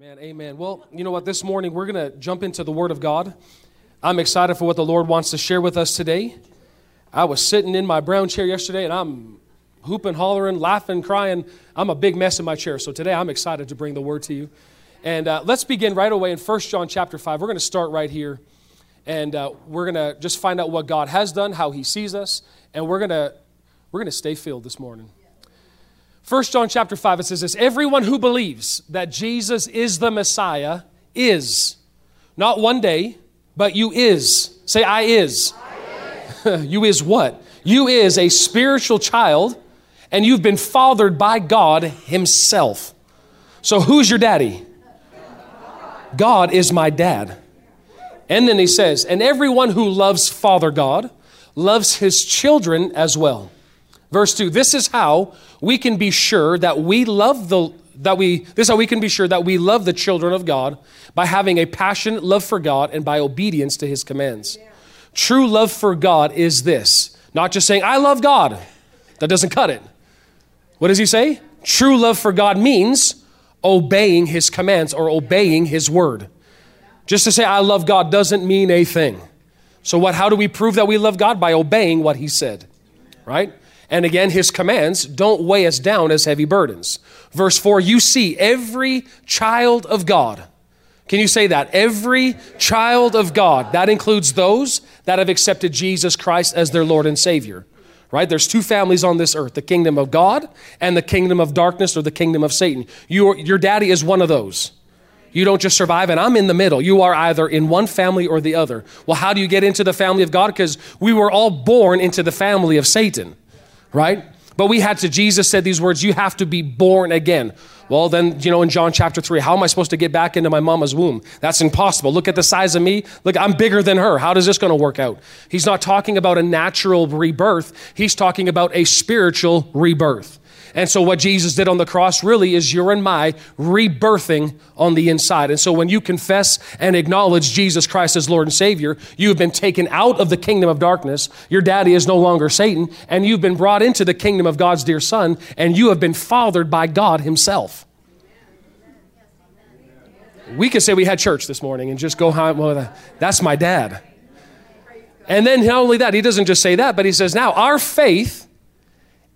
Man, amen. Well, you know what? This morning, we're going to jump into the Word of God. I'm excited for what the Lord wants to share with us today. I was sitting in my brown chair yesterday, and I'm hooping, hollering, laughing, crying. I'm a big mess in my chair. So today, I'm excited to bring the Word to you. And let's begin right away in 1 John chapter 5. We're going to start right here, and we're going to just find out what God has done, how He sees us, and we're going to stay filled this morning. 1 John chapter 5, it says this: everyone who believes that Jesus is the Messiah is, not one day, but you is. Say, I is. I is. You is what? You is a spiritual child, and you've been fathered by God Himself. So who's your daddy? God is my dad. And then he says, and everyone who loves Father God loves his children as well. Verse 2, this is how we can be sure that we love the children of God, by having a passionate love for God and by obedience to his commands. Yeah. True love for God is this, not just saying, I love God. That doesn't cut it. What does he say? True love for God means obeying his commands or obeying his word. Just to say, I love God doesn't mean a thing. So how do we prove that we love God? By obeying what he said, right? And again, his commands don't weigh us down as heavy burdens. Verse 4, you see, every child of God. Can you say that? Every child of God. That includes those that have accepted Jesus Christ as their Lord and Savior, right? There's two families on this earth, the kingdom of God and the kingdom of darkness, or the kingdom of Satan. Your daddy is one of those. You don't just survive, and I'm in the middle. You are either in one family or the other. Well, how do you get into the family of God? Because we were all born into the family of Satan, right? But Jesus said these words, you have to be born again. Well, then, in John chapter 3, how am I supposed to get back into my mama's womb? That's impossible. Look at the size of me. Look, I'm bigger than her. How is this going to work out? He's not talking about a natural rebirth. He's talking about a spiritual rebirth. And so what Jesus did on the cross really is your and my rebirthing on the inside. And so when you confess and acknowledge Jesus Christ as Lord and Savior, you've been taken out of the kingdom of darkness. Your daddy is no longer Satan, and you've been brought into the kingdom of God's dear Son, and you have been fathered by God Himself. We can say we had church this morning and just go, well, that's my dad. And then not only that, He doesn't just say that, but He says, now our faith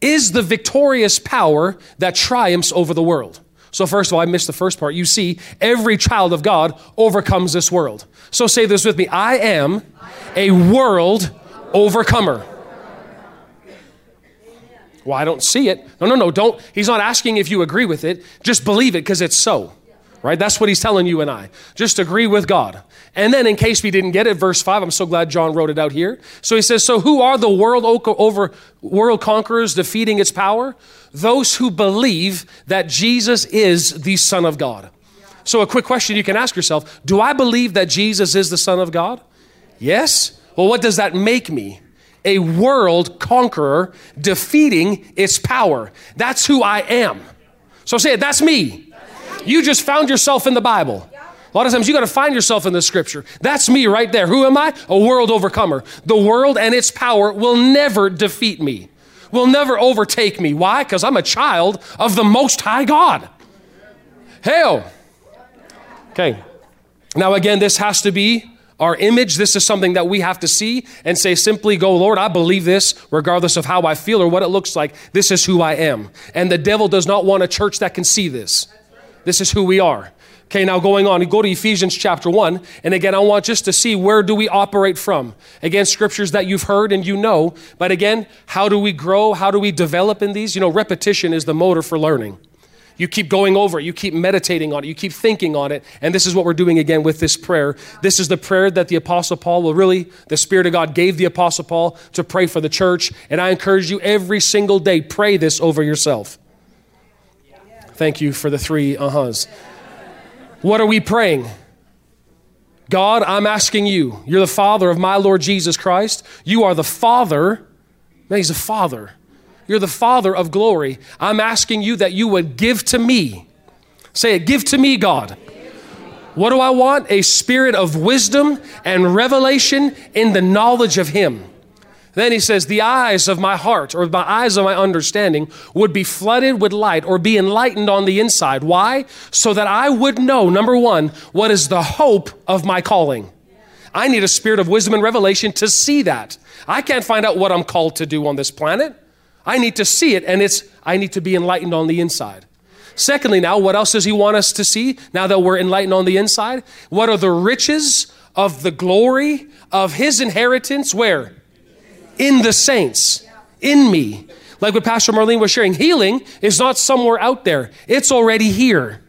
is the victorious power that triumphs over the world. So first of all, I missed the first part. You see, every child of God overcomes this world. So say this with me. I am a world overcomer. Well, I don't see it. No, don't. He's not asking if you agree with it. Just believe it, because it's so. Right? That's what he's telling you and I. Just agree with God. And then in case we didn't get it, verse 5, I'm so glad John wrote it out here. So he says, so who are the world conquerors defeating its power? Those who believe that Jesus is the Son of God. So a quick question you can ask yourself, do I believe that Jesus is the Son of God? Yes. Well, what does that make me? A world conqueror defeating its power. That's who I am. So say it, that's me. You just found yourself in the Bible. A lot of times you got to find yourself in the scripture. That's me right there. Who am I? A world overcomer. The world and its power will never defeat me, will never overtake me. Why? Because I'm a child of the Most High God. Hail. Okay. Now again, this has to be our image. This is something that we have to see and say, simply go, Lord, I believe this regardless of how I feel or what it looks like. This is who I am. And the devil does not want a church that can see this. This is who we are. Okay, now going on, you go to Ephesians chapter 1. And again, I want just to see, where do we operate from? Again, scriptures that you've heard and you know. But again, how do we grow? How do we develop in these? Repetition is the motor for learning. You keep going over it. You keep meditating on it. You keep thinking on it. And this is what we're doing again with this prayer. This is the prayer that the Apostle Paul, the Spirit of God gave the Apostle Paul to pray for the church. And I encourage you every single day, pray this over yourself. Thank you for the three uhs. What are we praying? God, I'm asking you. You're the Father of my Lord Jesus Christ. You are the Father. No, He's a Father. You're the Father of glory. I'm asking you that you would give to me. Say it, give to me, God. What do I want? A spirit of wisdom and revelation in the knowledge of Him. Then he says, the eyes of my heart, or the eyes of my understanding, would be flooded with light, or be enlightened on the inside. Why? So that I would know, number one, what is the hope of my calling. I need a spirit of wisdom and revelation to see that. I can't find out what I'm called to do on this planet. I need to see it, and I need to be enlightened on the inside. Secondly, now, what else does he want us to see now that we're enlightened on the inside? What are the riches of the glory of his inheritance? Where? In the saints, in me. Like what Pastor Marlene was sharing, healing is not somewhere out there. It's already here.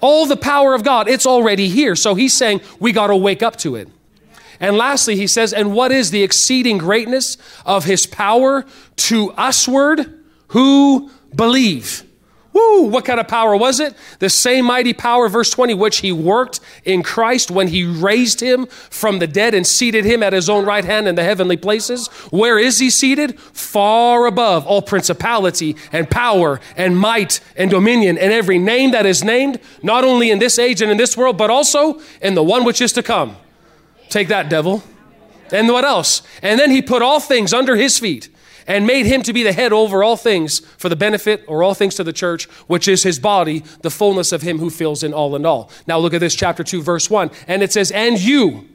All the power of God, it's already here. So he's saying we got to wake up to it. And lastly, he says, and what is the exceeding greatness of his power to usward who believe? Woo! What kind of power was it? The same mighty power, verse 20, which he worked in Christ when he raised him from the dead and seated him at his own right hand in the heavenly places. Where is he seated? Far above all principality and power and might and dominion and every name that is named, not only in this age and in this world, but also in the one which is to come. Take that, devil. And what else? And then he put all things under his feet, and made him to be the head over all things for the benefit, or all things to the church, which is his body, the fullness of him who fills in all in all. Now look at this, chapter 2, verse 1. And it says, and you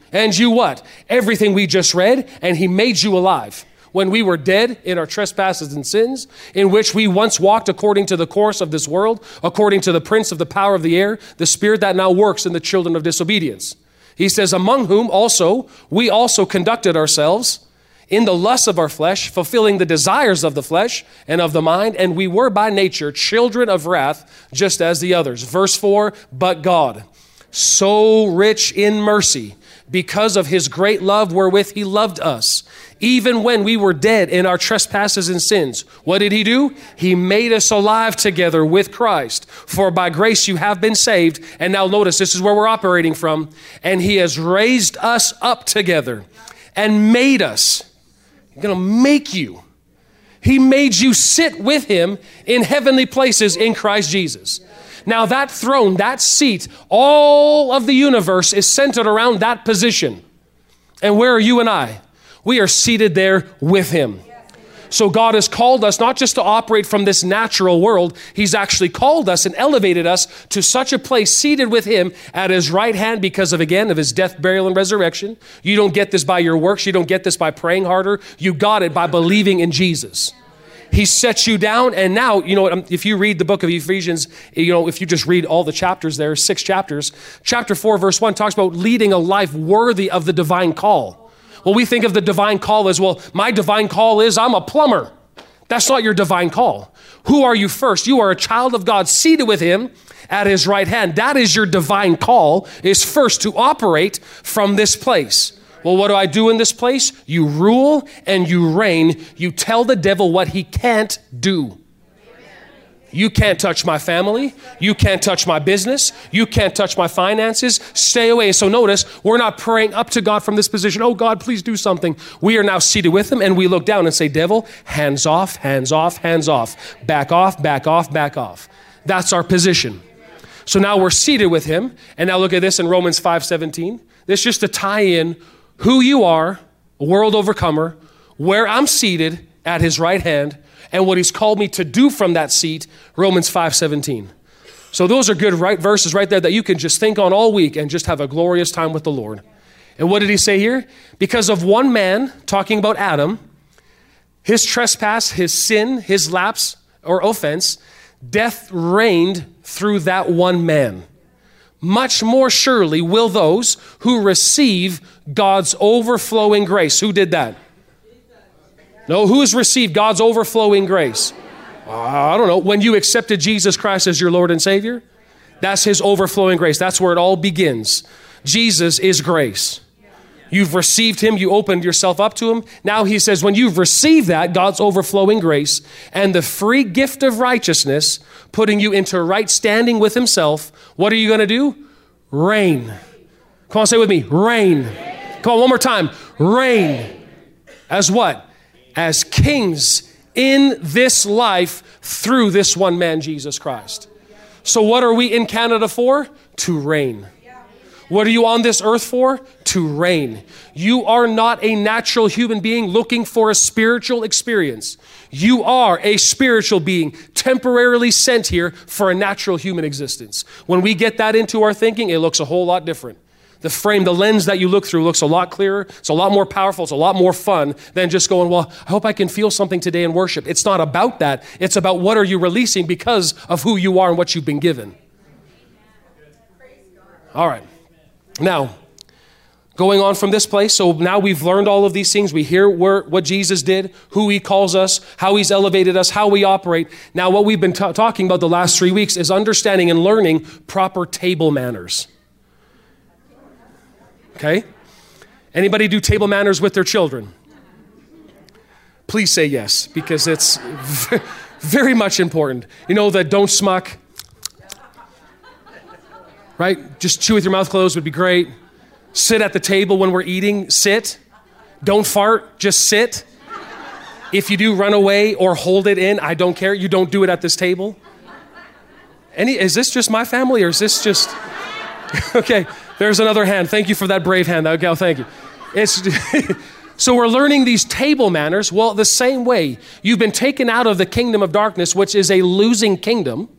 what? Everything we just read, and he made you alive. When we were dead in our trespasses and sins, in which we once walked according to the course of this world, according to the prince of the power of the air, the spirit that now works in the children of disobedience. He says, among whom also, we also conducted ourselves in the lust of our flesh, fulfilling the desires of the flesh and of the mind, and we were by nature children of wrath, just as the others. Verse 4, but God, so rich in mercy, because of his great love wherewith he loved us, even when we were dead in our trespasses and sins, what did he do? He made us alive together with Christ. For by grace you have been saved. And now notice, this is where we're operating from. And he has raised us up together and made us. I'm going to make you. He made you sit with him in heavenly places in Christ Jesus. Now that throne, that seat, all of the universe is centered around that position. And where are you and I? We are seated there with him. So God has called us not just to operate from this natural world. He's actually called us and elevated us to such a place, seated with him at his right hand because of, again, of his death, burial, and resurrection. You don't get this by your works. You don't get this by praying harder. You got it by believing in Jesus. He sets you down. And now, you know, if you read the book of Ephesians, you know, if you just read all the chapters there, 6 chapters, chapter 4, verse 1 talks about leading a life worthy of the divine call. Well, we think of the divine call as, well, my divine call is I'm a plumber. That's not your divine call. Who are you first? You are a child of God seated with him at his right hand. That is your divine call, is first to operate from this place. Well, what do I do in this place? You rule and you reign. You tell the devil what he can't do. You can't touch my family. You can't touch my business. You can't touch my finances. Stay away. So notice, we're not praying up to God from this position. Oh, God, please do something. We are now seated with him, and we look down and say, devil, hands off, hands off, hands off. Back off, back off, back off. That's our position. So now we're seated with him. And now look at this in Romans 5:17. This is just to tie in who you are, a world overcomer, where I'm seated at his right hand, and what he's called me to do from that seat, Romans 5:17. So those are good verses right there that you can just think on all week and just have a glorious time with the Lord. And what did he say here? Because of one man, talking about Adam, his trespass, his sin, his lapse or offense, death reigned through that one man. Much more surely will those who receive God's overflowing grace. Who did that? No, who has received God's overflowing grace? I don't know. When you accepted Jesus Christ as your Lord and Savior, that's his overflowing grace. That's where it all begins. Jesus is grace. You've received him. You opened yourself up to him. Now he says, when you've received that, God's overflowing grace and the free gift of righteousness, putting you into right standing with himself, what are you going to do? Reign. Come on, say it with me. Reign. Come on, one more time. Reign. As what? As kings in this life through this one man, Jesus Christ. So what are we in Canada for? To reign. What are you on this earth for? to reign. You are not a natural human being looking for a spiritual experience. You are a spiritual being temporarily sent here for a natural human existence. When we get that into our thinking, it looks a whole lot different. The frame, the lens that you look through looks a lot clearer. It's a lot more powerful. It's a lot more fun than just going, well, I hope I can feel something today in worship. It's not about that. It's about what are you releasing because of who you are and what you've been given. All right. Now, going on from this place, so now we've learned all of these things. We hear what Jesus did, who he calls us, how he's elevated us, how we operate. Now, what we've been talking about the last 3 weeks is understanding and learning proper table manners. Okay? Anybody do table manners with their children? Please say yes, because it's very much important. You know, the don't smuck, right? Just chew with your mouth closed would be great. Sit at the table when we're eating, sit. Don't fart, just sit. If you do run away or hold it in, I don't care. You don't do it at this table. Is this just my family or is this just, okay. There's another hand. Thank you for that brave hand. Okay, oh, thank you. So we're learning these table manners. Well, the same way you've been taken out of the kingdom of darkness, which is a losing kingdom,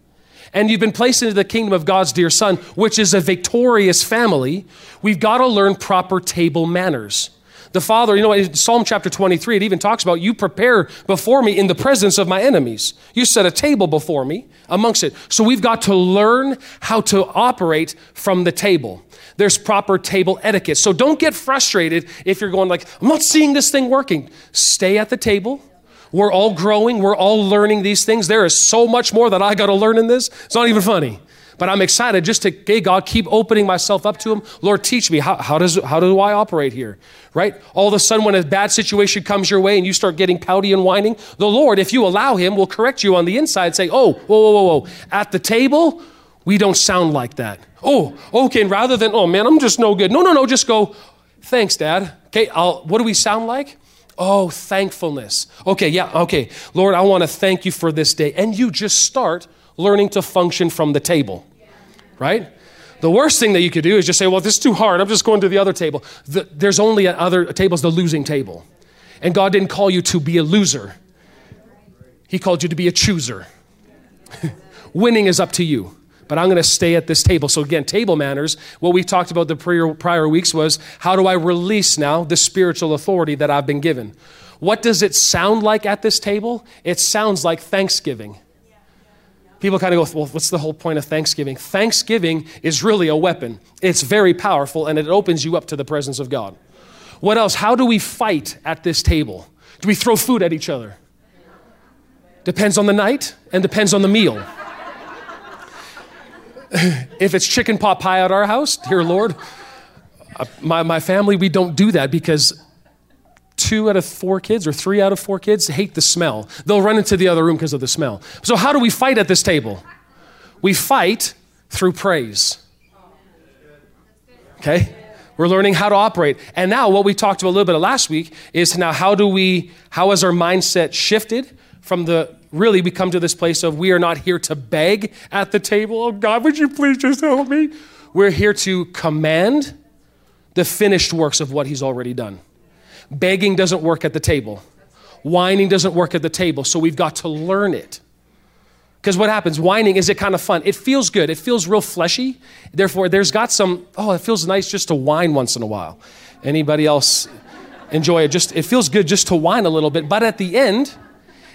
and you've been placed into the kingdom of God's dear son, which is a victorious family. We've got to learn proper table manners. The Father, you know, in Psalm chapter 23, it even talks about, you prepare before me in the presence of my enemies. You set a table before me amongst it. So we've got to learn how to operate from the table. There's proper table etiquette. So don't get frustrated if you're going like, I'm not seeing this thing working. Stay at the table. We're all growing. We're all learning these things. There is so much more that I got to learn in this. It's not even funny. But I'm excited just to, hey, God, keep opening myself up to him. Lord, teach me. How do I operate here, right? All of a sudden, when a bad situation comes your way and you start getting pouty and whining, the Lord, if you allow him, will correct you on the inside and say, oh, whoa. At the table, we don't sound like that. Oh, okay. And rather than, oh, man, I'm just no good. No. Just go, thanks, Dad. Okay, what do we sound like? Oh, thankfulness. Okay, yeah, okay. Lord, I want to thank you for this day. And you just start learning to function from the table, right? The worst thing that you could do is just say, well, this is too hard. I'm just going to the other table. There's only another table, the losing table. And God didn't call you to be a loser. He called you to be a chooser. Winning is up to you, but I'm going to stay at this table. So again, table manners, what we talked about the prior weeks was, how do I release now the spiritual authority that I've been given? What does it sound like at this table? It sounds like thanksgiving. People kind of go, well, what's the whole point of Thanksgiving? Thanksgiving is really a weapon. It's very powerful, and it opens you up to the presence of God. What else? How do we fight at this table? Do we throw food at each other? Depends on the night and depends on the meal. If it's chicken pot pie at our house, dear Lord, my family, we don't do that because 2 out of 4 kids or 3 out of 4 kids hate the smell. They'll run into the other room because of the smell. So how do we fight at this table? We fight through praise. Okay? We're learning how to operate. And now what we talked about a little bit of last week is now how has our mindset shifted from really we come to this place of we are not here to beg at the table. Oh God, would you please just help me? We're here to command the finished works of what he's already done. Begging doesn't work at the table. Whining doesn't work at the table. So we've got to learn it. Because what happens? Whining, is it kind of fun? It feels good. It feels real fleshy. Therefore, there's got some, oh, it feels nice just to whine once in a while. Anybody else enjoy it? It feels good just to whine a little bit. But at the end,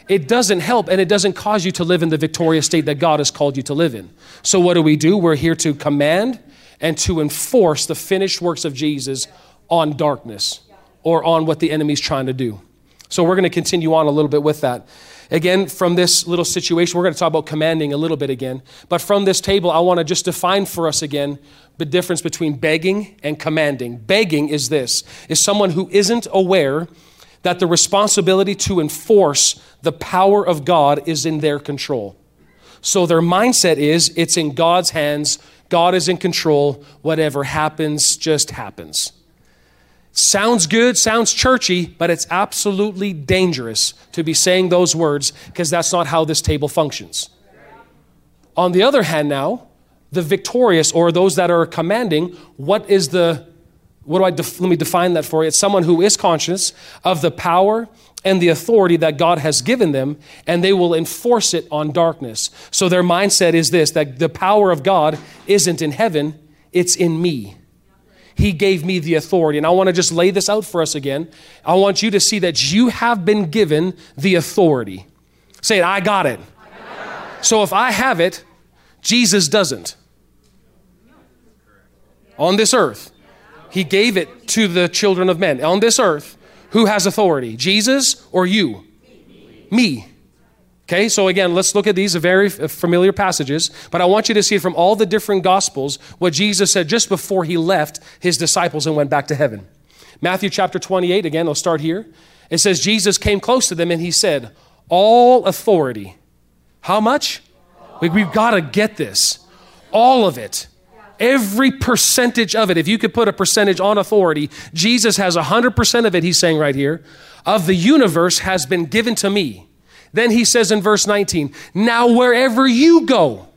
it doesn't help and it doesn't cause you to live in the victorious state that God has called you to live in. So what do? We're here to command and to enforce the finished works of Jesus on darkness, or on what the enemy's trying to do. So we're going to continue on a little bit with that. Again, from this little situation, we're going to talk about commanding a little bit again. But from this table, I want to just define for us again the difference between begging and commanding. Begging is this, is someone who isn't aware that the responsibility to enforce the power of God is in their control. So their mindset is, it's in God's hands. God is in control. Whatever happens, just happens. Sounds good, sounds churchy, but it's absolutely dangerous to be saying those words because that's not how this table functions. On the other hand now, the victorious or those that are commanding, what is the Let me define that for you. It's someone who is conscious of the power and the authority that God has given them, and they will enforce it on darkness. So their mindset is this, that the power of God isn't in heaven, it's in me. He gave me the authority. And I want to just lay this out for us again. I want you to see that you have been given the authority. Say it, I got it. I got it. So if I have it, Jesus doesn't. On this earth, he gave it to the children of men. On this earth, who has authority? Jesus or you? Me. Okay, so again, let's look at these very familiar passages, but I want you to see from all the different gospels what Jesus said just before he left his disciples and went back to heaven. Matthew chapter 28, again, I'll start here. It says, Jesus came close to them and he said, all authority. How much? We've got to get this. All of it. Every percentage of it, if you could put a percentage on authority, Jesus has 100% of it, he's saying right here, of the universe has been given to me. Then he says in verse 19, now wherever you go.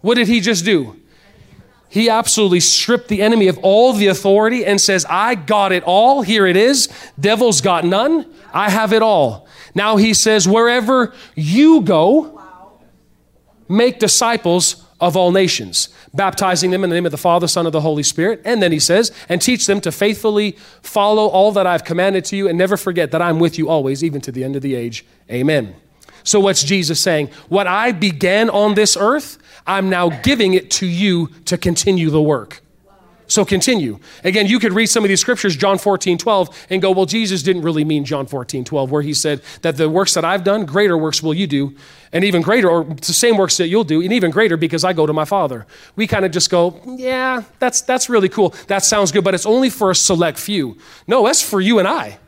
What did he just do? He absolutely stripped the enemy of all the authority and says, I got it all, here it is. Devil's got none, I have it all. Now he says, wherever you go, make disciples of all nations, baptizing them in the name of the Father, Son, and the Holy Spirit. And then he says, and teach them to faithfully follow all that I've commanded to you, and never forget that I'm with you always, even to the end of the age. Amen. So what's Jesus saying? What I began on this earth, I'm now giving it to you to continue the work. So continue. Again, you could read some of these scriptures, John 14:12, and go, well, Jesus didn't really mean John 14:12, where he said that the works that I've done, greater works will you do, and even greater, or the same works that you'll do, and even greater because I go to my Father. We kind of just go, yeah, that's really cool. That sounds good, but it's only for a select few. No, that's for you and I.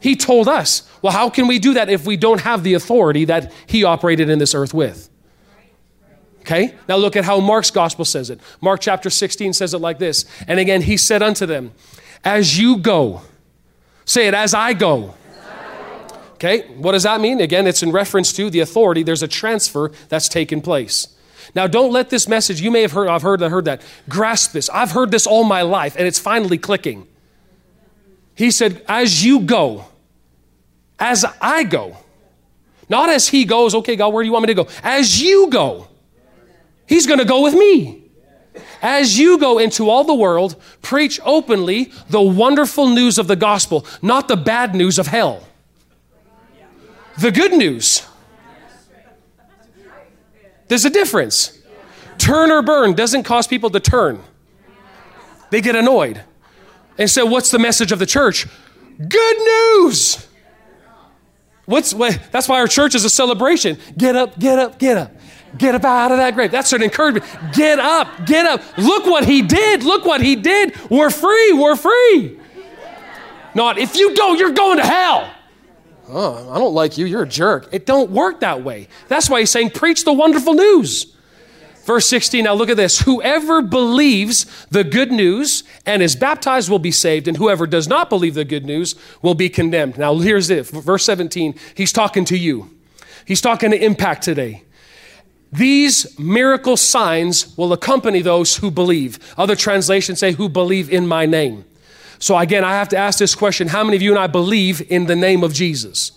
He told us, well, how can we do that if we don't have the authority that he operated in this earth with? Okay, now look at how Mark's gospel says it. Mark chapter 16 says it like this. And again, he said unto them, as you go, say it, as I go. Okay, what does that mean? Again, it's in reference to the authority. There's a transfer that's taken place. Now, don't let this message, you may have heard, I've heard that. Grasp this. I've heard this all my life, and it's finally clicking. He said, as you go, as I go. Not as he goes, okay, God, where do you want me to go? As you go. He's going to go with me. As you go into all the world, preach openly the wonderful news of the gospel, not the bad news of hell. The good news. There's a difference. Turn or burn doesn't cause people to turn. They get annoyed. And so what's the message of the church? Good news. That's why our church is a celebration. Get up, get up, get up. Get up out of that grave. That's an encouragement. Get up, get up. Look what he did. Look what he did. We're free. We're free. Not if you don't, you're going to hell. Oh, I don't like you. You're a jerk. It don't work that way. That's why he's saying, preach the wonderful news. Verse 16, now look at this. Whoever believes the good news and is baptized will be saved, and whoever does not believe the good news will be condemned. Now here's it. Verse 17, he's talking to you. He's talking to Impact today. These miracle signs will accompany those who believe. Other translations say, who believe in my name. So again, I have to ask this question. How many of you and I believe in the name of Jesus?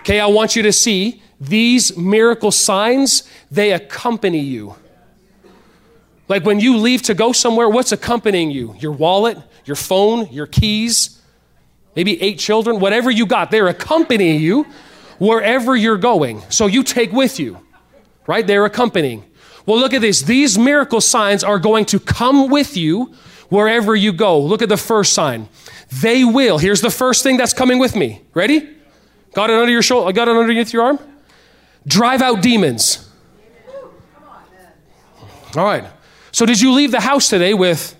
Okay, I want you to see these miracle signs, they accompany you. Like when you leave to go somewhere, what's accompanying you? Your wallet, your phone, your keys, maybe 8 children, whatever you got, they're accompanying you wherever you're going. So you take with you. Right? They're accompanying. Well, look at this. These miracle signs are going to come with you wherever you go. Look at the first sign. They will. Here's the first thing that's coming with me. Ready? Got it under your shoulder? Got it underneath your arm? Drive out demons. All right. So did you leave the house today with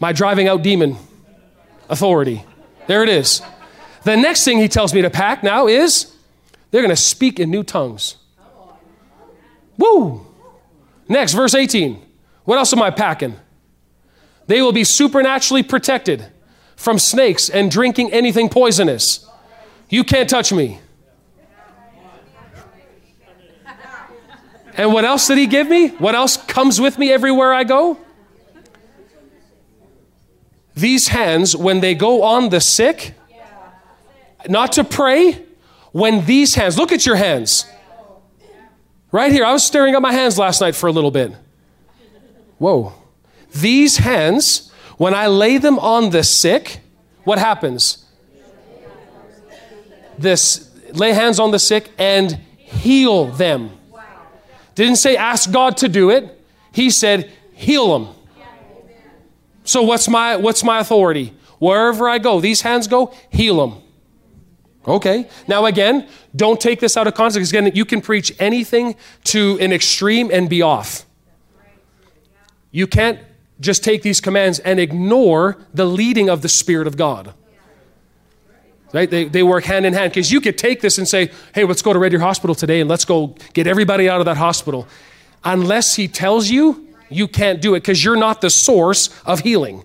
my driving out demon authority? There it is. The next thing he tells me to pack now is they're going to speak in new tongues. Woo! Next, verse 18. What else am I packing? They will be supernaturally protected from snakes and drinking anything poisonous. You can't touch me. And what else did he give me? What else comes with me everywhere I go? These hands, when they go on the sick, not to pray, when these hands, look at your hands. Right here, I was staring at my hands last night for a little bit. Whoa. These hands, when I lay them on the sick, what happens? This, lay hands on the sick and heal them. Didn't say ask God to do it. He said heal them. So what's my authority? Wherever I go, these hands go, heal them. Okay. Now again, don't take this out of context. Again, you can preach anything to an extreme and be off. You can't just take these commands and ignore the leading of the Spirit of God. Right? They work hand in hand. Because you could take this and say, hey, let's go to Red Deer Hospital today and let's go get everybody out of that hospital. Unless he tells you, you can't do it because you're not the source of healing.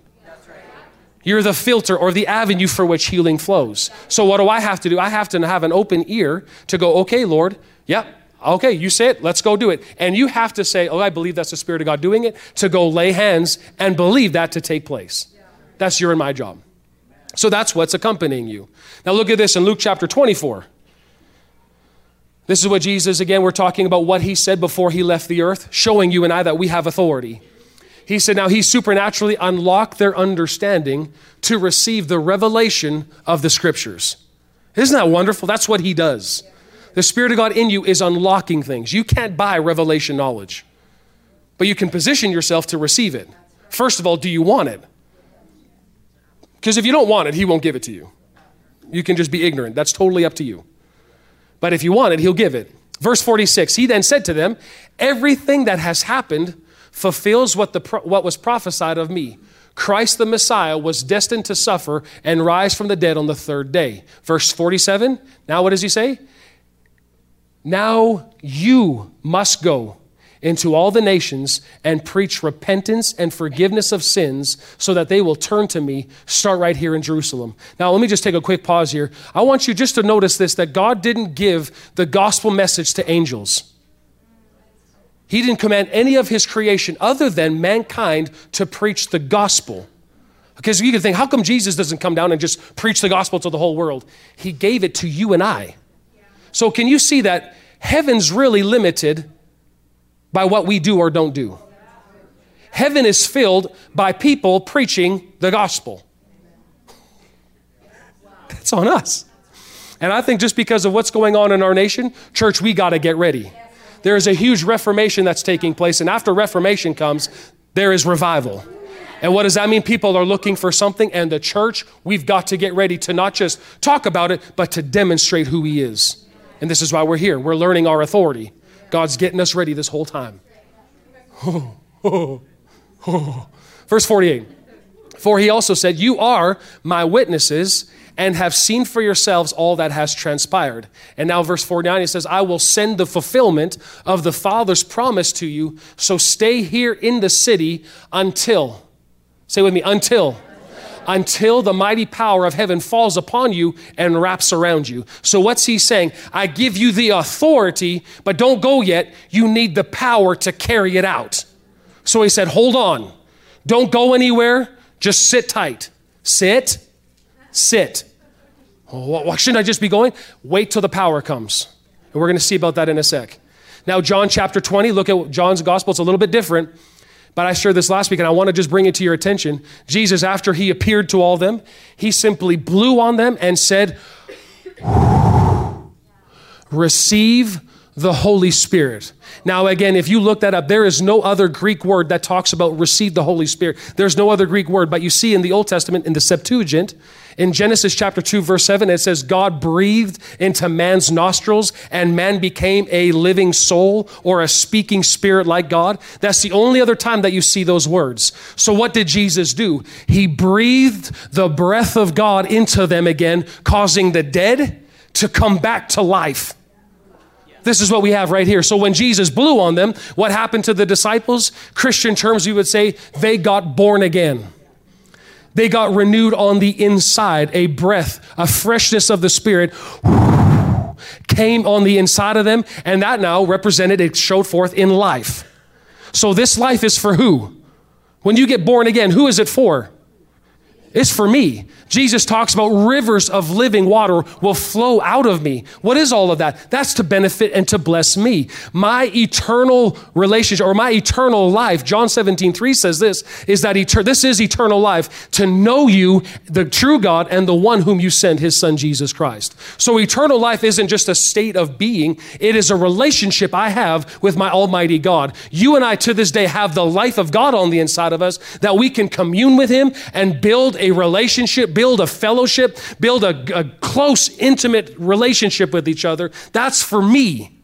You're the filter or the avenue for which healing flows. So what do I have to do? I have to have an open ear to go, okay, Lord, yep, okay, you say it, let's go do it. And you have to say, oh, I believe that's the Spirit of God doing it, to go lay hands and believe that to take place. That's your and my job. So that's what's accompanying you. Now look at this in Luke chapter 24. This is what Jesus, again, we're talking about what he said before he left the earth, showing you and I that we have authority. He said, now he supernaturally unlocked their understanding to receive the revelation of the Scriptures. Isn't that wonderful? That's what he does. The Spirit of God in you is unlocking things. You can't buy revelation knowledge, but you can position yourself to receive it. First of all, do you want it? Because if you don't want it, he won't give it to you. You can just be ignorant. That's totally up to you. But if you want it, he'll give it. Verse 46, he then said to them, everything that has happened fulfills what was prophesied of me. Christ the Messiah was destined to suffer and rise from the dead on the third day. Verse 47, now what does he say? Now you must go into all the nations and preach repentance and forgiveness of sins so that they will turn to me. Start right here in Jerusalem. Now, let me just take a quick pause here. I want you just to notice this, that God didn't give the gospel message to angels. He didn't command any of his creation other than mankind to preach the gospel. Because you can think, how come Jesus doesn't come down and just preach the gospel to the whole world? He gave it to you and I. So can you see that heaven's really limited by what we do or don't do? Heaven is filled by people preaching the gospel. That's on us. And I think just because of what's going on in our nation, church, we got to get ready. There is a huge reformation that's taking place. And after reformation comes, there is revival. And what does that mean? People are looking for something, and the church, we've got to get ready to not just talk about it, but to demonstrate who he is. And this is why we're here. We're learning our authority. God's getting us ready this whole time. Verse 48. For he also said, you are my witnesses and have seen for yourselves all that has transpired. And now verse 49, he says, I will send the fulfillment of the Father's promise to you. So stay here in the city until, say with me, until the mighty power of heaven falls upon you and wraps around you. So what's he saying? I give you the authority, but don't go yet. You need the power to carry it out. So he said, hold on. Don't go anywhere. Just sit tight. Sit. Why shouldn't I just be going? Wait till the power comes. And we're going to see about that in a sec. Now, John chapter 20, look at John's gospel. It's a little bit different, but I shared this last week and I want to just bring it to your attention. Jesus, after he appeared to all them, he simply blew on them and said, receive the Holy Spirit. Now, again, if you look that up, there is no other Greek word that talks about receive the Holy Spirit. There's no other Greek word, but you see in the Old Testament, in the Septuagint, in Genesis chapter 2, verse 7, it says, God breathed into man's nostrils and man became a living soul or a speaking spirit like God. That's the only other time that you see those words. So what did Jesus do? He breathed the breath of God into them again, causing the dead to come back to life. This is what we have right here. So when Jesus blew on them, what happened to the disciples? Christian terms, we would say they got born again. They got renewed on the inside, a breath, a freshness of the Spirit came on the inside of them, and that now represented, it showed forth in life. So this life is for who? When you get born again, who is it for? It's for me. Jesus talks about rivers of living water will flow out of me. What is all of that? That's to benefit and to bless me. My eternal relationship or my eternal life, John 17:3 says this, is that this is eternal life, to know you, the true God, and the one whom you sent, his son, Jesus Christ. So eternal life isn't just a state of being. It is a relationship I have with my almighty God. You and I to this day have the life of God on the inside of us that we can commune with him and build a relationship, build a fellowship, build a close, intimate relationship with each other. That's for me.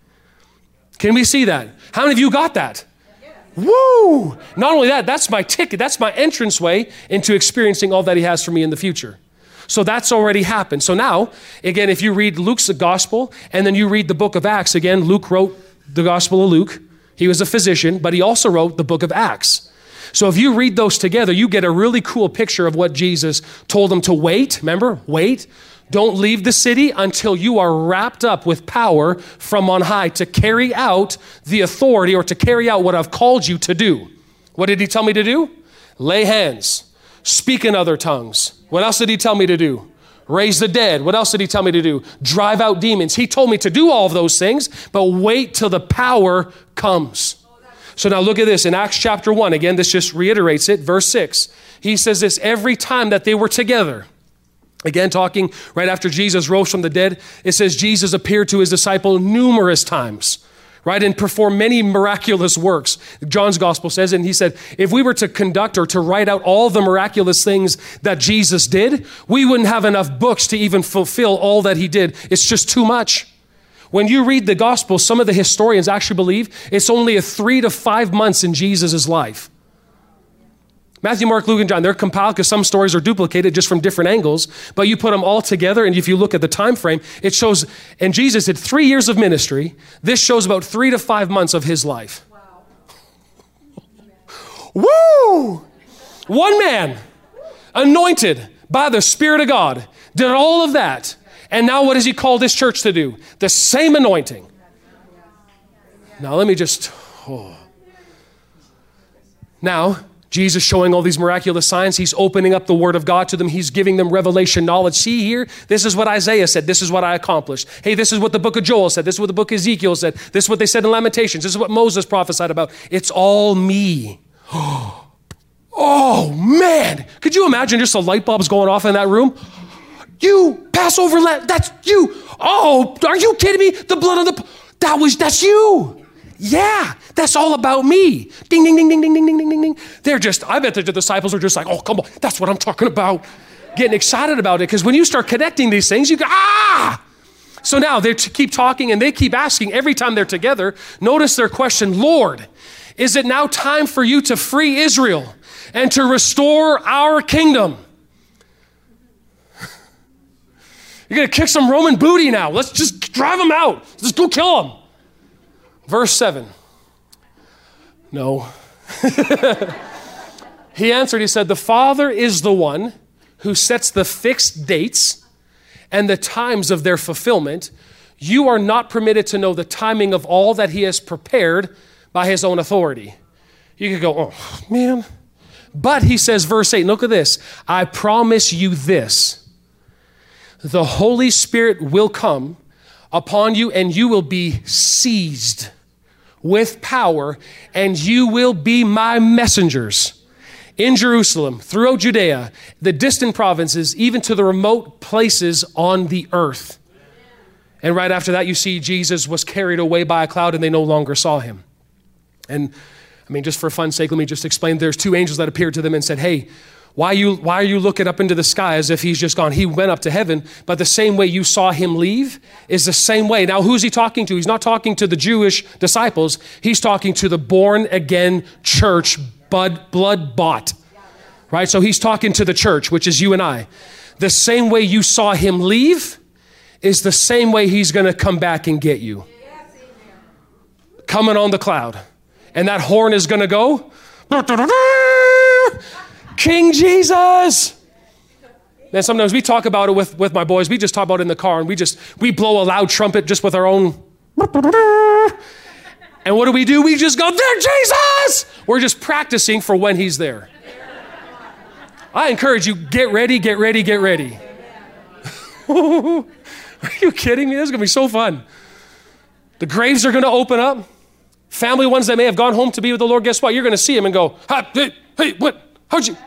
Can we see that? How many of you got that? Yes. Woo! Not only that, that's my ticket. That's my entranceway into experiencing all that he has for me in the future. So that's already happened. So now, again, if you read Luke's gospel and then you read the book of Acts, again, Luke wrote the gospel of Luke. He was a physician, but he also wrote the book of Acts. So if you read those together, you get a really cool picture of what Jesus told them to wait. Remember, wait. Don't leave the city until you are wrapped up with power from on high to carry out the authority or to carry out what I've called you to do. What did he tell me to do? Lay hands, speak in other tongues. What else did he tell me to do? Raise the dead. What else did he tell me to do? Drive out demons. He told me to do all of those things, but wait till the power comes. So now look at this in Acts chapter 1. Again, this just reiterates it. Verse 6. He says this every time that they were together. Again, talking right after Jesus rose from the dead. It says Jesus appeared to his disciple numerous times, right? And performed many miraculous works. John's gospel says, and he said, if we were to conduct or to write out all the miraculous things that Jesus did, we wouldn't have enough books to even fulfill all that he did. It's just too much. When you read the gospel, some of the historians actually believe it's only a 3 to 5 months in Jesus' life. Matthew, Mark, Luke, and John, they're compiled because some stories are duplicated just from different angles, but you put them all together, and if you look at the time frame, it shows, and Jesus had 3 years of ministry. This shows about 3 to 5 months of his life. Wow. Woo! One man, anointed by the Spirit of God, did all of that. And now what does he call this church to do? The same anointing. Now let me just, Now, Jesus showing all these miraculous signs. He's opening up the word of God to them. He's giving them revelation knowledge. See here, this is what Isaiah said. This is what I accomplished. Hey, this is what the book of Joel said. This is what the book of Ezekiel said. This is what they said in Lamentations. This is what Moses prophesied about. It's all me. Oh, man. Could you imagine just the light bulbs going off in that room? You, Passover lamb, that's you. Oh, are you kidding me? The blood of the, that's you. Yeah, that's all about me. Ding, ding, ding, ding, ding, ding, ding, ding, ding. They're just, I bet the disciples are just like, oh, come on, that's what I'm talking about. Getting excited about it, because when you start connecting these things, you go, ah! So now they keep talking and they keep asking every time they're together. Notice their question, Lord, is it now time for you to free Israel and to restore our kingdom? You're going to kick some Roman booty now. Let's just drive them out. Let's go kill them. Verse 7. No. He answered, he said, the Father is the one who sets the fixed dates and the times of their fulfillment. You are not permitted to know the timing of all that he has prepared by his own authority. You could go, oh, man. But he says, verse 8, look at this. I promise you this. The Holy Spirit will come upon you and you will be seized with power and you will be my messengers in Jerusalem, throughout Judea, the distant provinces, even to the remote places on the earth. And right after that, you see Jesus was carried away by a cloud and they no longer saw him. And I mean, just for fun's sake, let me just explain. There's two angels that appeared to them and said, hey, Why are you looking up into the sky as if he's just gone? He went up to heaven, but the same way you saw him leave is the same way. Now, who's he talking to? He's not talking to the Jewish disciples. He's talking to the born-again church, blood-bought, right? So he's talking to the church, which is you and I. The same way you saw him leave is the same way he's going to come back and get you. Coming on the cloud. And that horn is going to go... King Jesus. Man, sometimes we talk about it with my boys. We just talk about it in the car, and we blow a loud trumpet just with our own. And what do? We just go, there, Jesus! We're just practicing for when he's there. I encourage you, get ready, get ready, get ready. Are you kidding me? This is going to be so fun. The graves are going to open up. Family ones that may have gone home to be with the Lord, guess what? You're going to see him and go, hey, what? How'd you?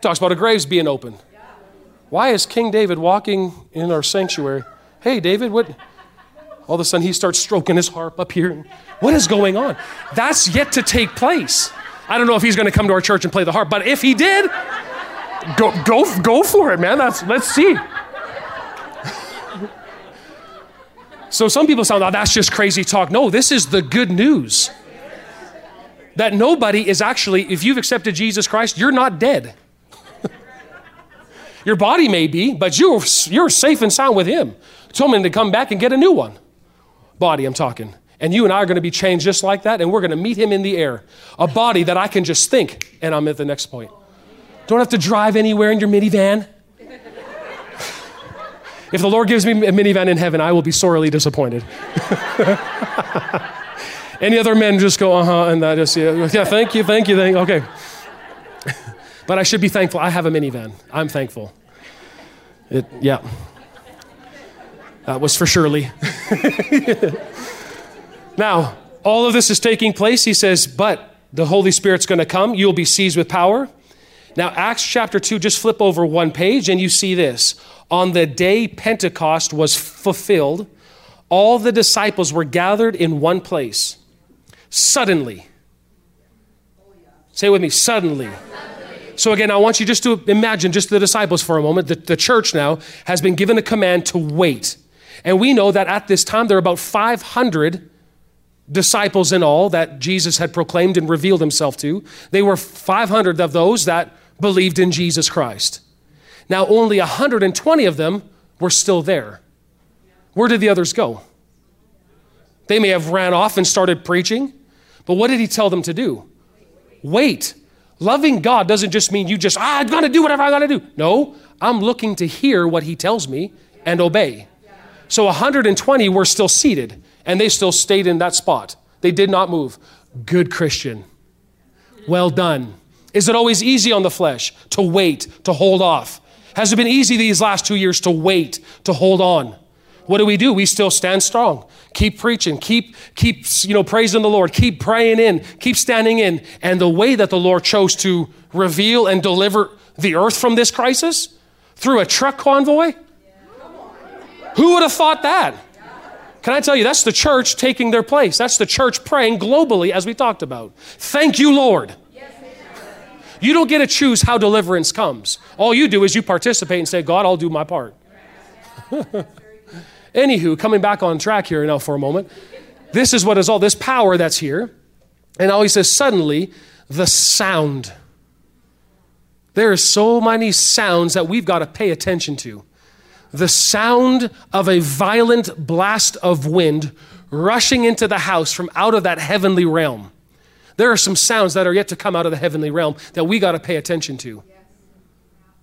Talks about the graves being open. Why is King David walking in our sanctuary? Hey, David, what? All of a sudden, he starts stroking his harp up here. What is going on? That's yet to take place. I don't know if he's going to come to our church and play the harp, but if he did, go for it, man. Let's see. So some people sound, that's just crazy talk. No, this is the good news. That nobody is actually, if you've accepted Jesus Christ, you're not dead. Your body may be, but you're safe and sound with him. Told him to come back and get a new one. Body, I'm talking. And you and I are going to be changed just like that, and we're going to meet him in the air. A body that I can just think, and I'm at the next point. Don't have to drive anywhere in your minivan. If the Lord gives me a minivan in heaven, I will be sorely disappointed. Any other men just go, and I just, yeah, thank you, okay. But I should be thankful. I have a minivan. I'm thankful. Yeah. That was for surely. Now, all of this is taking place. He says, but the Holy Spirit's going to come. You'll be seized with power. Now, Acts chapter 2, just flip over one page and you see this. On the day Pentecost was fulfilled, all the disciples were gathered in one place. Suddenly. Say it with me, suddenly. So again, I want you just to imagine just the disciples for a moment. The church now has been given a command to wait. And we know that at this time, there are about 500 disciples in all that Jesus had proclaimed and revealed himself to. They were 500 of those that believed in Jesus Christ. Now, only 120 of them were still there. Where did the others go? They may have ran off and started preaching, but what did he tell them to do? Wait. Loving God doesn't just mean you just, I'm going to do whatever I got to do. No, I'm looking to hear what he tells me and obey. So 120 were still seated, and they still stayed in that spot. They did not move. Good Christian. Well done. Is it always easy on the flesh to wait, to hold off? Has it been easy these last 2 years to wait, to hold on? What do? We still stand strong. Keep preaching. Keep praising the Lord. Keep praying in. Keep standing in. And the way that the Lord chose to reveal and deliver the earth from this crisis, through a truck convoy? Who would have thought that? Can I tell you, that's the church taking their place. That's the church praying globally, as we talked about. Thank you, Lord. You don't get to choose how deliverance comes. All you do is you participate and say, God, I'll do my part. Anywho, coming back on track here now for a moment. This is what is all this power that's here. And now he says, suddenly, the sound. There are so many sounds that we've got to pay attention to. The sound of a violent blast of wind rushing into the house from out of that heavenly realm. There are some sounds that are yet to come out of the heavenly realm that we got to pay attention to.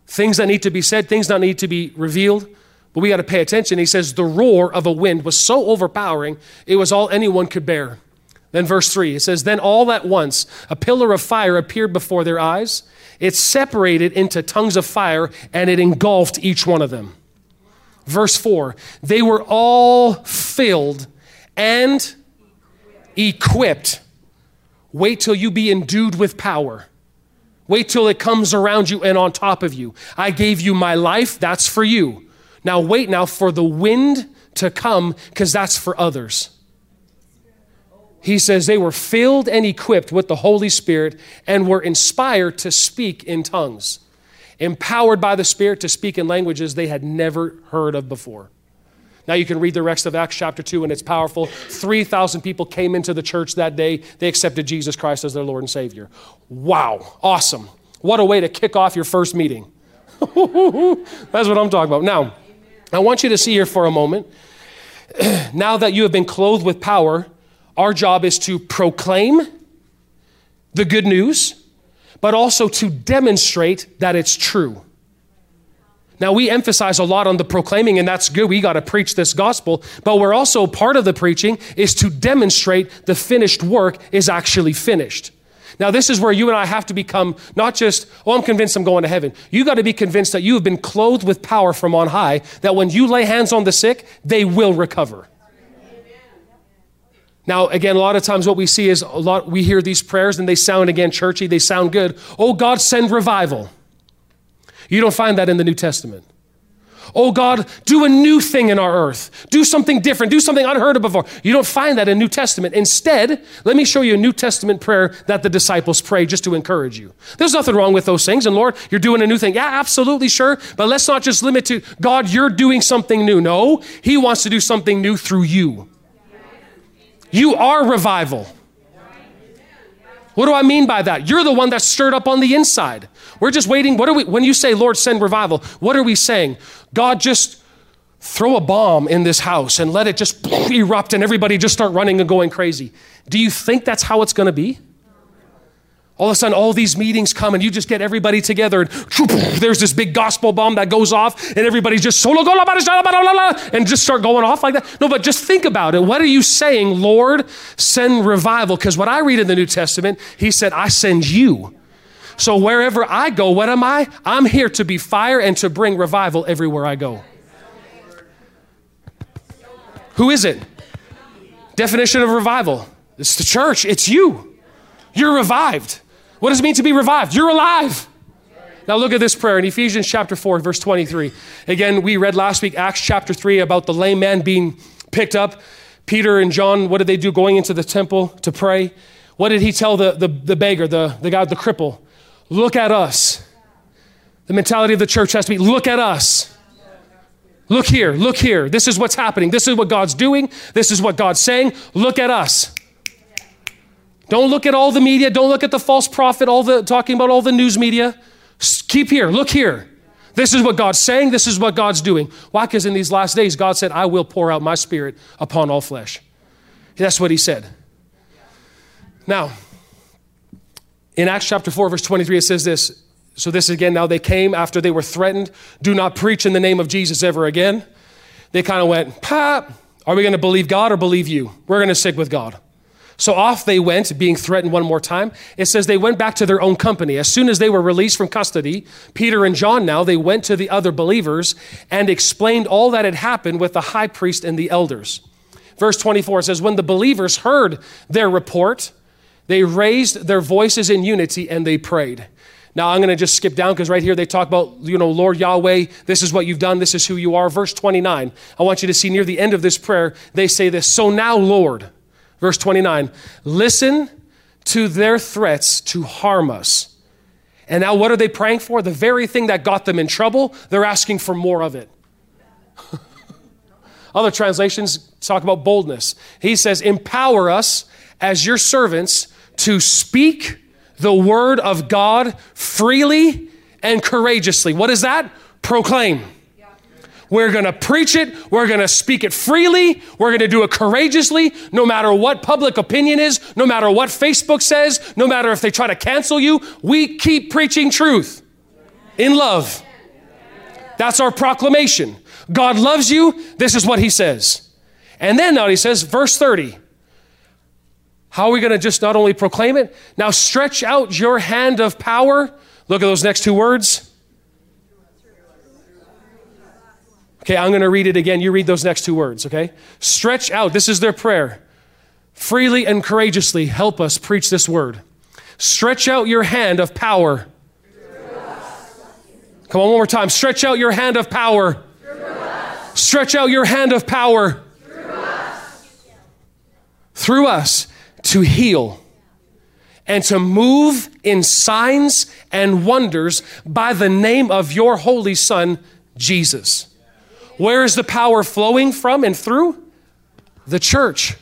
Things that need to be said, things that need to be revealed. But we got to pay attention. He says, the roar of a wind was so overpowering, it was all anyone could bear. Then verse 3, it says, then all at once, a pillar of fire appeared before their eyes. It separated into tongues of fire, and it engulfed each one of them. Verse 4, they were all filled and equipped. Wait till you be endued with power. Wait till it comes around you and on top of you. I gave you my life, that's for you. Now wait now for the wind to come, because that's for others. He says they were filled and equipped with the Holy Spirit and were inspired to speak in tongues, empowered by the Spirit to speak in languages they had never heard of before. Now you can read the rest of Acts chapter 2, and it's powerful. 3,000 people came into the church that day. They accepted Jesus Christ as their Lord and Savior. Wow, awesome. What a way to kick off your first meeting. That's what I'm talking about. Now, I want you to see here for a moment. Now that you have been clothed with power, our job is to proclaim the good news, but also to demonstrate that it's true. Now, we emphasize a lot on the proclaiming, and that's good. We got to preach this gospel, but we're also part of the preaching is to demonstrate the finished work is actually finished. Now, this is where you and I have to become not just, oh, I'm convinced I'm going to heaven. You got to be convinced that you have been clothed with power from on high, that when you lay hands on the sick, they will recover. Amen. Now, again, a lot of times what we see is we hear these prayers and they sound again churchy. They sound good. Oh, God, send revival. You don't find that in the New Testament. Oh, God, do a new thing in our earth. Do something different. Do something unheard of before. You don't find that in New Testament. Instead, let me show you a New Testament prayer that the disciples prayed just to encourage you. There's nothing wrong with those things. And Lord, you're doing a new thing. Yeah, absolutely, sure. But let's not just limit to, God, you're doing something new. No, he wants to do something new through you. You are revival. What do I mean by that? You're the one that's stirred up on the inside. We're just waiting. When you say, Lord, send revival, what are we saying? God, just throw a bomb in this house and let it just erupt and everybody just start running and going crazy. Do you think that's how it's going to be? All of a sudden, all these meetings come and you just get everybody together and there's this big gospel bomb that goes off and everybody's just and just start going off like that. No, but just think about it. What are you saying? Lord, send revival. Because what I read in the New Testament, he said, I send you. So wherever I go, what am I? I'm here to be fire and to bring revival everywhere I go. Who is it? Definition of revival. It's the church. It's you. You're revived. What does it mean to be revived? You're alive. Now look at this prayer in Ephesians chapter 4, verse 23. Again, we read last week, Acts chapter 3, about the lame man being picked up. Peter and John, what did they do going into the temple to pray? What did he tell the beggar, the guy, the cripple? Look at us. The mentality of the church has to be, look at us. Look here, look here. This is what's happening. This is what God's doing. This is what God's saying. Look at us. Don't look at all the media. Don't look at the false prophet, talking about all the news media. Keep here, look here. This is what God's saying. This is what God's doing. Why? Because in these last days, God said, I will pour out my spirit upon all flesh. That's what he said. Now, in Acts chapter 4, verse 23, it says this. So this again, now they came after they were threatened. Do not preach in the name of Jesus ever again. They kind of went, pop, are we going to believe God or believe you? We're going to stick with God. So off they went, being threatened one more time. It says they went back to their own company. As soon as they were released from custody, Peter and John now, they went to the other believers and explained all that had happened with the high priest and the elders. Verse 24 says, when the believers heard their report, they raised their voices in unity and they prayed. Now I'm going to just skip down because right here they talk about, Lord Yahweh, this is what you've done. This is who you are. Verse 29. I want you to see near the end of this prayer, they say this. So now, Lord, verse 29, listen to their threats to harm us. And now what are they praying for? The very thing that got them in trouble. They're asking for more of it. Other translations talk about boldness. He says, empower us as your servants to speak the word of God freely and courageously. What is that? Proclaim. Yeah. We're going to preach it. We're going to speak it freely. We're going to do it courageously, no matter what public opinion is, no matter what Facebook says, no matter if they try to cancel you. We keep preaching truth in love. That's our proclamation. God loves you. This is what he says. And then now he says, verse 30. How are we going to just not only proclaim it? Now stretch out your hand of power. Look at those next two words. Okay, I'm going to read it again. You read those next two words, okay? Stretch out. This is their prayer. Freely and courageously help us preach this word. Stretch out your hand of power. Come on, one more time. Stretch out your hand of power. Stretch out your hand of power. Through us. To heal and to move in signs and wonders by the name of your holy son, Jesus. Where is the power flowing from and through? The church.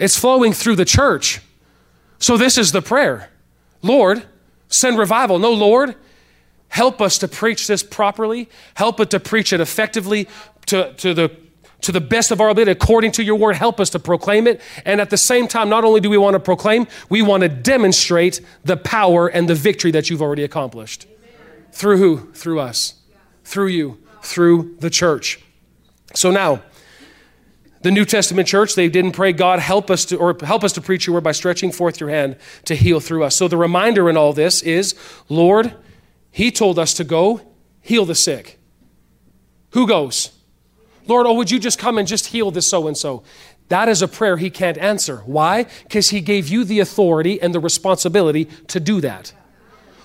It's flowing through the church. So this is the prayer. Lord, send revival. No, Lord, help us to preach this properly. Help us to preach it effectively to the best of our ability, according to your word. Help us to proclaim it. And at the same time, not only do we want to proclaim, we want to demonstrate the power and the victory that you've already accomplished. Amen. Through who? Through us. Yeah. through you, through the church. So now, the New Testament church, they didn't pray, God, help us to preach your word by stretching forth your hand to heal through us. So the reminder in all this is, Lord, he told us to go heal the sick. Who goes? Lord, oh, would you just come and just heal this so-and-so? That is a prayer he can't answer. Why? Because he gave you the authority and the responsibility to do that.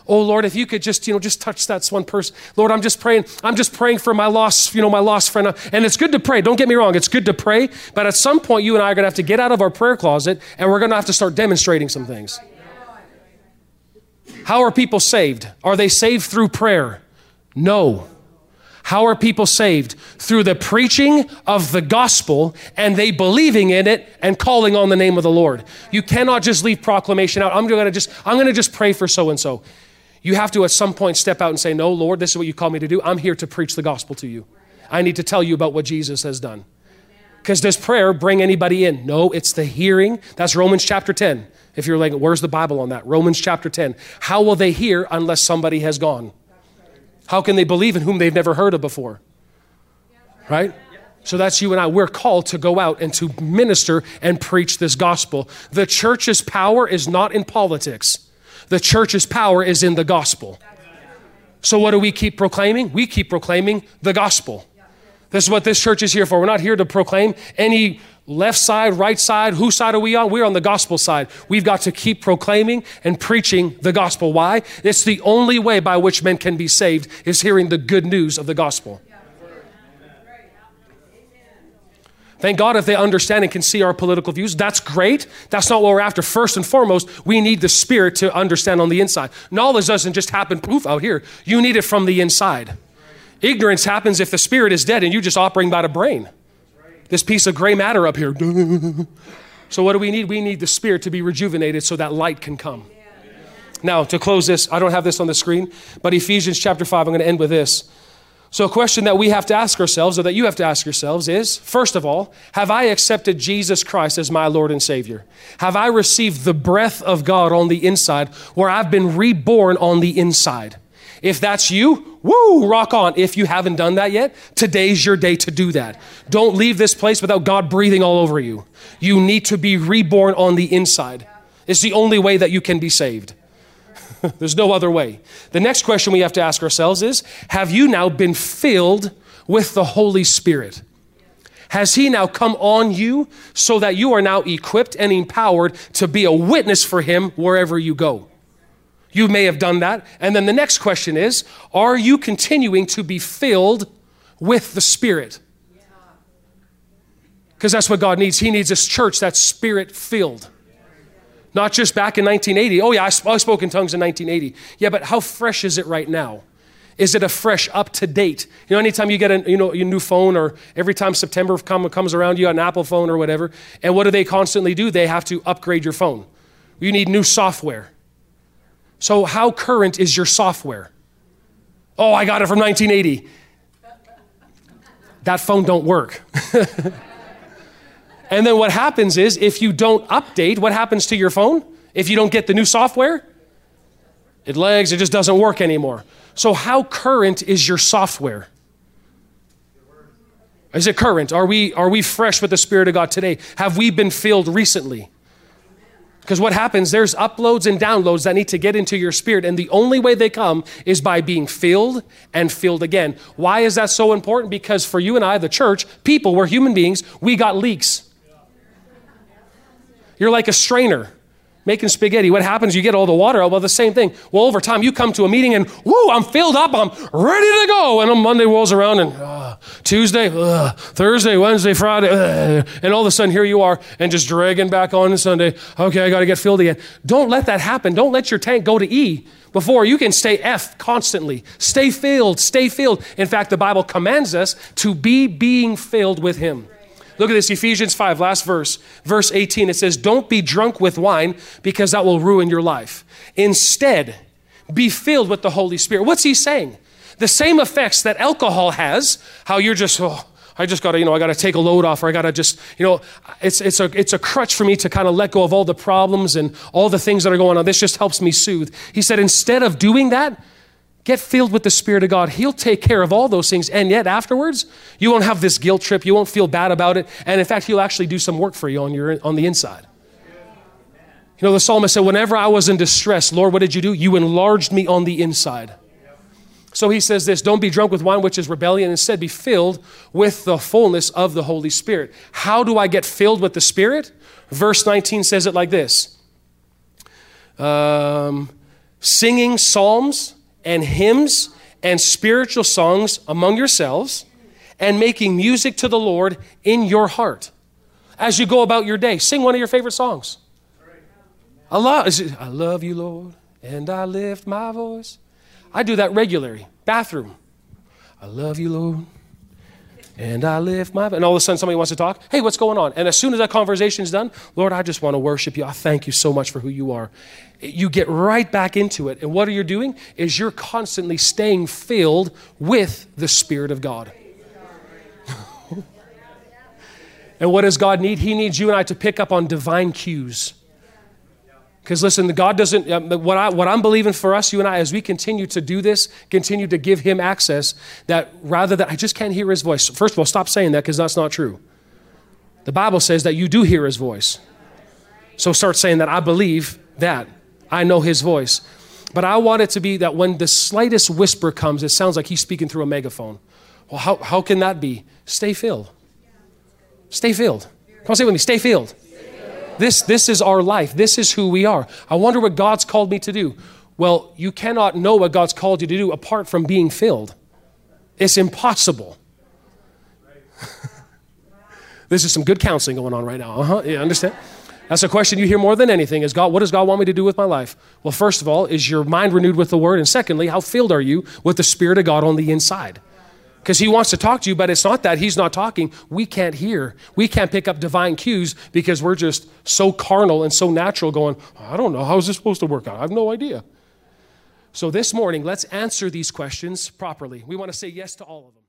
Oh, Lord, if you could just, just touch that one person. Lord, I'm just praying for my lost, my lost friend. And it's good to pray. Don't get me wrong. It's good to pray. But at some point, you and I are going to have to get out of our prayer closet and we're going to have to start demonstrating some things. How are people saved? Are they saved through prayer? No. How are people saved? Through the preaching of the gospel and they believing in it and calling on the name of the Lord. You cannot just leave proclamation out. I'm going to just pray for so-and-so. You have to at some point step out and say, no, Lord, this is what you call me to do. I'm here to preach the gospel to you. I need to tell you about what Jesus has done. Because does prayer bring anybody in? No, it's the hearing. That's Romans chapter 10. If you're like, where's the Bible on that? Romans chapter 10. How will they hear unless somebody has gone? How can they believe in whom they've never heard of before? Right? So that's you and I. We're called to go out and to minister and preach this gospel. The church's power is not in politics. The church's power is in the gospel. So what do we keep proclaiming? We keep proclaiming the gospel. This is what this church is here for. We're not here to proclaim any left side, right side. Whose side are we on? We're on the gospel side. We've got to keep proclaiming and preaching the gospel. Why? It's the only way by which men can be saved is hearing the good news of the gospel. Thank God if they understand and can see our political views. That's great. That's not what we're after. First and foremost, we need the Spirit to understand on the inside. Knowledge doesn't just happen poof out here. You need it from the inside. Ignorance happens if the Spirit is dead and you're just operating by the brain. This piece of gray matter up here. So what do we need? We need the Spirit to be rejuvenated so that light can come. Now, to close this, I don't have this on the screen, but Ephesians chapter 5, I'm going to end with this. So a question that we have to ask ourselves, or that you have to ask yourselves is, first of all, have I accepted Jesus Christ as my Lord and Savior? Have I received the breath of God on the inside where I've been reborn on the inside? If that's you, woo, rock on. If you haven't done that yet, today's your day to do that. Don't leave this place without God breathing all over you. You need to be reborn on the inside. It's the only way that you can be saved. There's no other way. The next question we have to ask ourselves is, have you now been filled with the Holy Spirit? Has he now come on you so that you are now equipped and empowered to be a witness for him wherever you go? You may have done that. And then the next question is, are you continuing to be filled with the Spirit? Because that's what God needs. He needs this church that's Spirit-filled. Not just back in 1980. Oh yeah, I spoke in tongues in 1980. Yeah, but how fresh is it right now? Is it a fresh, up-to-date? Anytime you get a new phone or every time September comes around, you got an Apple phone or whatever. And what do they constantly do? They have to upgrade your phone. You need new software. So how current is your software? Oh, I got it from 1980. That phone don't work. And then what happens is if you don't update, what happens to your phone? If you don't get the new software, it lags, it just doesn't work anymore. So how current is your software? Is it current? Are we fresh with the Spirit of God today? Have we been filled recently? Because what happens, there's uploads and downloads that need to get into your spirit. And the only way they come is by being filled and filled again. Why is that so important? Because for you and I, the church, people, we're human beings, we got leaks. You're like a strainer making spaghetti. What happens? You get all the water out. Well, the same thing. Well, over time, you come to a meeting and, woo, I'm filled up. I'm ready to go. And on Monday rolls around and Tuesday, Thursday, Wednesday, Friday. And all of a sudden, here you are and just dragging back on Sunday. Okay, I got to get filled again. Don't let that happen. Don't let your tank go to E before you can stay F constantly. Stay filled. Stay filled. In fact, the Bible commands us to be being filled with him. Look at this, Ephesians 5, last verse, verse 18. It says, don't be drunk with wine because that will ruin your life. Instead, be filled with the Holy Spirit. What's he saying? The same effects that alcohol has, how you're just, oh, I just got to, I got to take a load off, or I got to just, it's a crutch for me to kind of let go of all the problems and all the things that are going on. This just helps me soothe. He said, instead of doing that, Get filled with the Spirit of God. He'll take care of all those things. And yet afterwards, you won't have this guilt trip. You won't feel bad about it. And in fact, he'll actually do some work for you on the inside. You know, the psalmist said, whenever I was in distress, Lord, what did you do? You enlarged me on the inside. So he says this, don't be drunk with wine, which is rebellion. Instead, be filled with the fullness of the Holy Spirit. How do I get filled with the Spirit? Verse 19 says it like this. Singing psalms and hymns and spiritual songs among yourselves and making music to the Lord in your heart. As you go about your day, sing one of your favorite songs. I love you, Lord, and I lift my voice. I do that regularly. Bathroom. I love you, Lord, and I lift my voice. And all of a sudden somebody wants to talk. Hey, what's going on? And as soon as that conversation's done, Lord, I just want to worship you. I thank you so much for who you are. You get right back into it. And what you're doing is you're constantly staying filled with the Spirit of God. And what does God need? He needs you and I to pick up on divine cues. Because listen, God doesn't, what I'm believing for us, you and I, as we continue to do this, continue to give him access, that rather that I just can't hear his voice. First of all, stop saying that because that's not true. The Bible says that you do hear his voice. So start saying that I believe that. I know his voice. But I want it to be that when the slightest whisper comes, it sounds like he's speaking through a megaphone. Well, how can that be? Stay filled. Stay filled. Come on, say it with me. Stay filled. This is our life. This is who we are. I wonder what God's called me to do. Well, you cannot know what God's called you to do apart from being filled. It's impossible. This is some good counseling going on right now. Yeah, understand? That's a question you hear more than anything is, God, what does God want me to do with my life? Well, first of all, is your mind renewed with the word? And secondly, how filled are you with the Spirit of God on the inside? Because he wants to talk to you, but it's not that he's not talking. We can't hear. We can't pick up divine cues because we're just so carnal and so natural going, I don't know. How is this supposed to work out? I have no idea. So this morning, let's answer these questions properly. We want to say yes to all of them.